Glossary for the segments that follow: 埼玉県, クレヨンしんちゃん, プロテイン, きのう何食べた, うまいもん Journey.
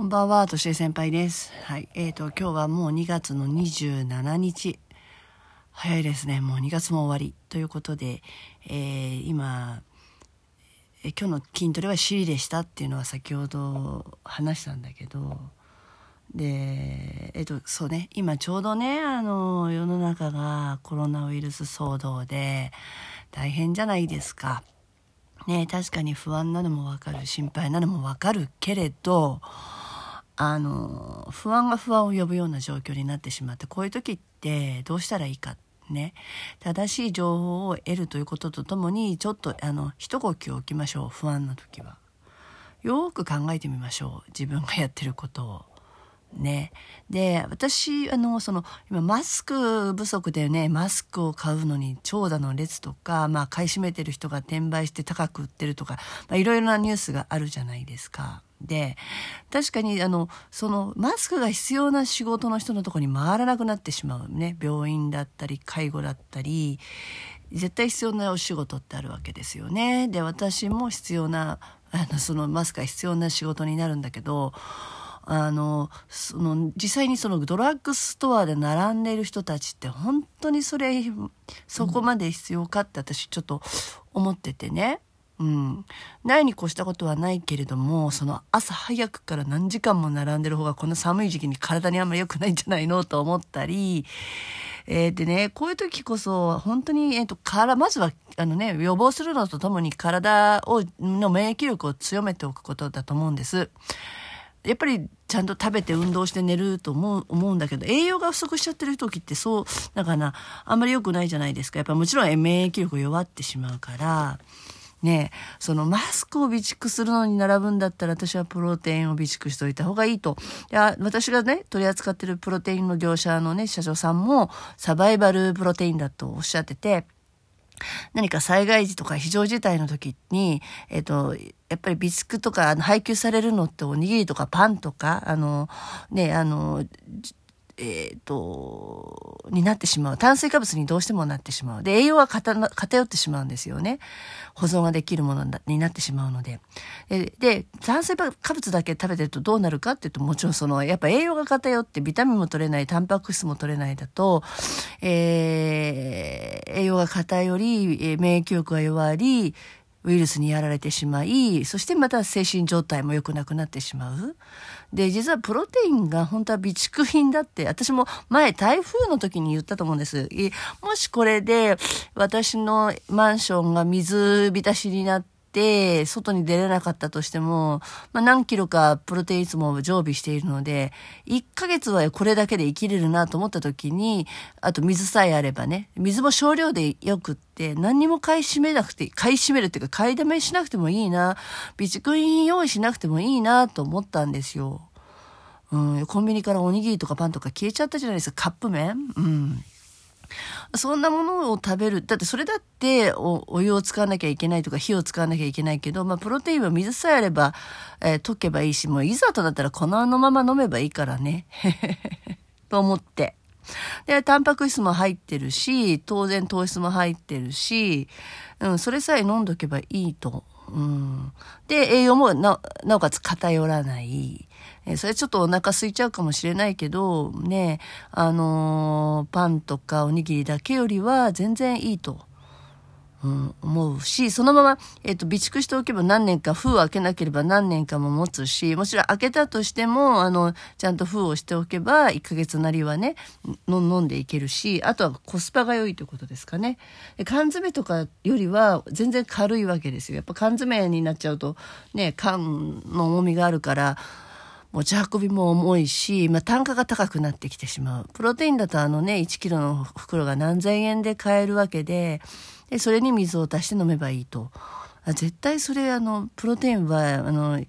こんばんは、としえ先輩です。はい、今日はもう2月の27日。早いですね。もう2月も終わりということで、今日の筋トレは尻でしたっていうのは先ほど話したんだけど、で、そうね、今ちょうどね、世の中がコロナウイルス騒動で大変じゃないですか。ね、確かに不安なのもわかる、心配なのもわかるけれど、不安が不安を呼ぶような状況になってしまって、こういう時ってどうしたらいいかね、正しい情報を得るということとともに、ちょっと一呼吸置きましょう。不安な時はよく考えてみましょう、自分がやってることをね。で、私今マスク不足でね、マスクを買うのに長蛇の列とか、買い占めてる人が転売して高く売ってるとか、いろいろなニュースがあるじゃないですか。で、確かにマスクが必要な仕事の人のところに回らなくなってしまうね。病院だったり介護だったり、絶対必要なお仕事ってあるわけですよね。で、私も必要なマスクが必要な仕事になるんだけど、実際にドラッグストアで並んでいる人たちって、本当にそこまで必要かって私ちょっと思っててね。ないに越したことはないけれども、朝早くから何時間も並んでる方が、こんな寒い時期に体にあんまり良くないんじゃないのと思ったり、でね、こういう時こそ本当に、まずは予防するのとともに、体の免疫力を強めておくことだと思うんです。やっぱりちゃんと食べて運動して寝ると思うんだけど、栄養が不足しちゃってる時って、そうだからあんまり良くないじゃないですか。やっぱもちろん免疫力弱ってしまうからね。マスクを備蓄するのに並ぶんだったら、私はプロテインを備蓄しておいた方がいいと。いや、私がね取り扱ってるプロテインの業者のね社長さんも、サバイバルプロテインだとおっしゃってて、何か災害時とか非常事態の時に、やっぱり備蓄とか配給されるのって、おにぎりとかパンとかになってしまう。炭水化物にどうしてもなってしまう。で、栄養は偏ってしまうんですよね。保存ができるものになってしまうので。で、炭水化物だけ食べてるとどうなるかっていうと、もちろんやっぱ栄養が偏って、ビタミンも取れない、タンパク質も取れないだと、栄養が偏り、免疫力が弱り、ウイルスにやられてしまい、そしてまた精神状態も良くなくなってしまう。で、実はプロテインが本当は備蓄品だって、私も前台風の時に言ったと思うんです。もしこれで私のマンションが水浸しになって、外に出れなかったとしても、何キロかプロテインいつも常備しているので、1ヶ月はこれだけで生きれるなと思った時に、あと水さえあればね、水も少量でよくって、何にも買い占めるっていうか、買いだめしなくてもいいな、備蓄品用意しなくてもいいなと思ったんですよ。コンビニからおにぎりとかパンとか消えちゃったじゃないですか。カップ麺、そんなものを食べる。だってそれだって お湯を使わなきゃいけないとか、火を使わなきゃいけないけど、プロテインは水さえあれば、溶けばいいし、もういざとなったら粉のまま飲めばいいからねと思って。で、タンパク質も入ってるし、当然糖質も入ってるし、それさえ飲んどけばいいと。で、栄養もなおかつ偏らない。それちょっとお腹空いちゃうかもしれないけど、ね、パンとかおにぎりだけよりは全然いいと。思うし、そのまま、備蓄しておけば何年か、封を開けなければ何年かも持つし、もちろん開けたとしても、ちゃんと封をしておけば、1ヶ月なりはね、飲んでいけるし、あとはコスパが良いということですかね。缶詰とかよりは全然軽いわけですよ。やっぱ缶詰になっちゃうと、ね、缶の重みがあるから、持ち運びも重いし、単価が高くなってきてしまう。プロテインだと1キロの袋が何千円で買えるわけで、それに水を足して飲めばいいと。絶対それ、プロテインは、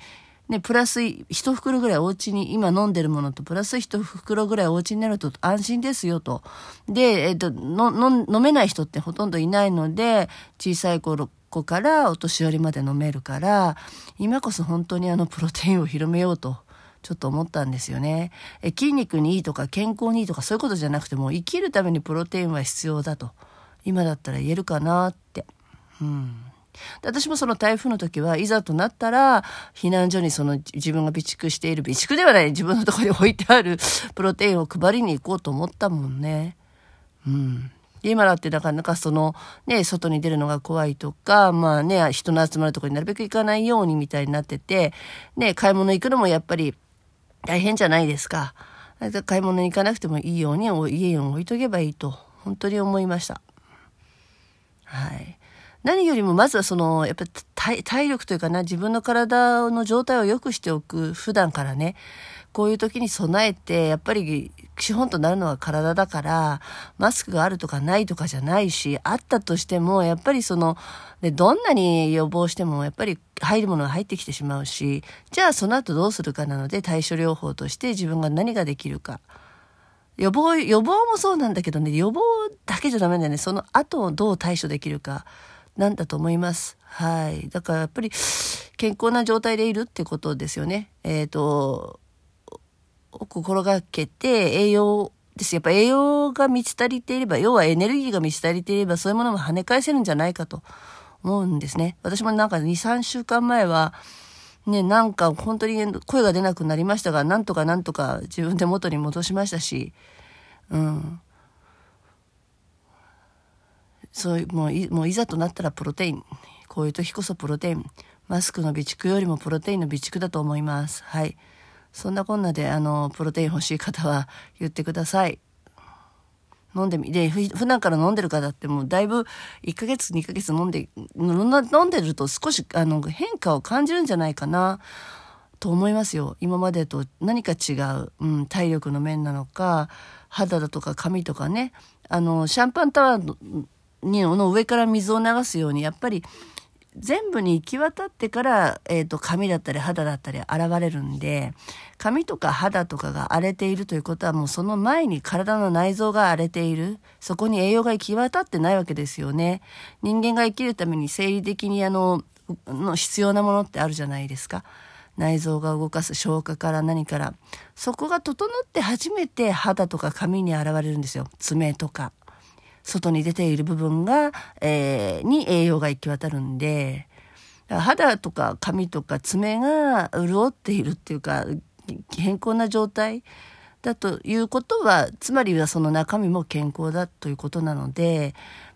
プラス一袋ぐらいお家に、今飲んでるものとプラス一袋ぐらいお家になると安心ですよと。で、飲めない人ってほとんどいないので、小さい子からお年寄りまで飲めるから、今こそ本当にプロテインを広めようと。ちょっと思ったんですよね。筋肉にいいとか健康にいいとか、そういうことじゃなくても、生きるためにプロテインは必要だと今だったら言えるかなって。で私もその台風の時はいざとなったら避難所にその自分が備蓄している、備蓄ではない自分のところに置いてあるプロテインを配りに行こうと思ったもんね。うん。で今だってなかなかそのね外に出るのが怖いとか、まあね人の集まるところになるべく行かないようにみたいになっててね、買い物行くのもやっぱり大変じゃないですか。買い物に行かなくてもいいように家に置いとけばいいと本当に思いました。はい。何よりもまずはそのやっぱり体力というかな、自分の体の状態を良くしておく、普段からねこういう時に備えてやっぱり資本となるのは体だから、マスクがあるとかないとかじゃないし、あったとしてもやっぱりそのでどんなに予防してもやっぱり入るものが入ってきてしまうし、じゃあその後どうするかなので、対処療法として自分が何ができるか。予防もそうなんだけどね、予防だけじゃダメだよね。その後をどう対処できるかなんだと思います。はい。だからやっぱり健康な状態でいるってことですよね。心がけて栄養です。やっぱ栄養が満ち足りていれば、要はエネルギーが満ち足りていれば、そういうものも跳ね返せるんじゃないかと思うんですね。私もなんか2、3週間前は、ね、なんか本当に声が出なくなりましたが、なんとか自分で元に戻しましたし、うん。もういざとなったらプロテイン。こういう時こそプロテイン。マスクの備蓄よりもプロテインの備蓄だと思います。はい。そんなこんなで、プロテイン欲しい方は言ってください。普段から飲んでる方ってもうだいぶ1ヶ月、2ヶ月飲んでると少し、変化を感じるんじゃないかな、と思いますよ。今までと何か違う。うん、体力の面なのか、肌だとか髪とかね。シャンパンタワーの上から水を流すように、やっぱり全部に行き渡ってから、髪だったり肌だったり現れるんで、髪とか肌とかが荒れているということは、もうその前に体の内臓が荒れている、そこに栄養が行き渡ってないわけですよね。人間が生きるために生理的に必要なものってあるじゃないですか。内臓が動かす消化から何から、そこが整って初めて肌とか髪に現れるんですよ。爪とか外に出ている部分が、に栄養が行き渡るんで、肌とか髪とか爪が潤っているっていうか健康な状態だということは、つまりはその中身も健康だということなので、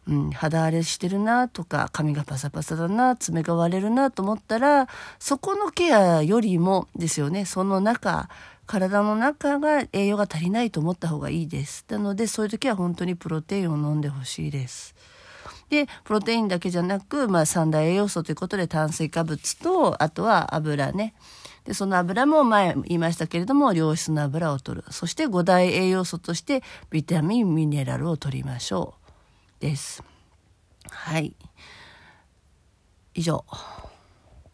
うん、肌荒れしてるなとか髪がパサパサだな、爪が割れるなと思ったら、そこのケアよりもですよね、その中、体の中が栄養が足りないと思った方がいいです。なのでそういう時は本当にプロテインを飲んでほしいです。でプロテインだけじゃなく、三大栄養素ということで、炭水化物と、あとは油ね。でその油も前言いましたけれども、良質な油を摂る。そして5大栄養素としてビタミン、ミネラルを摂りましょうです。はい、以上。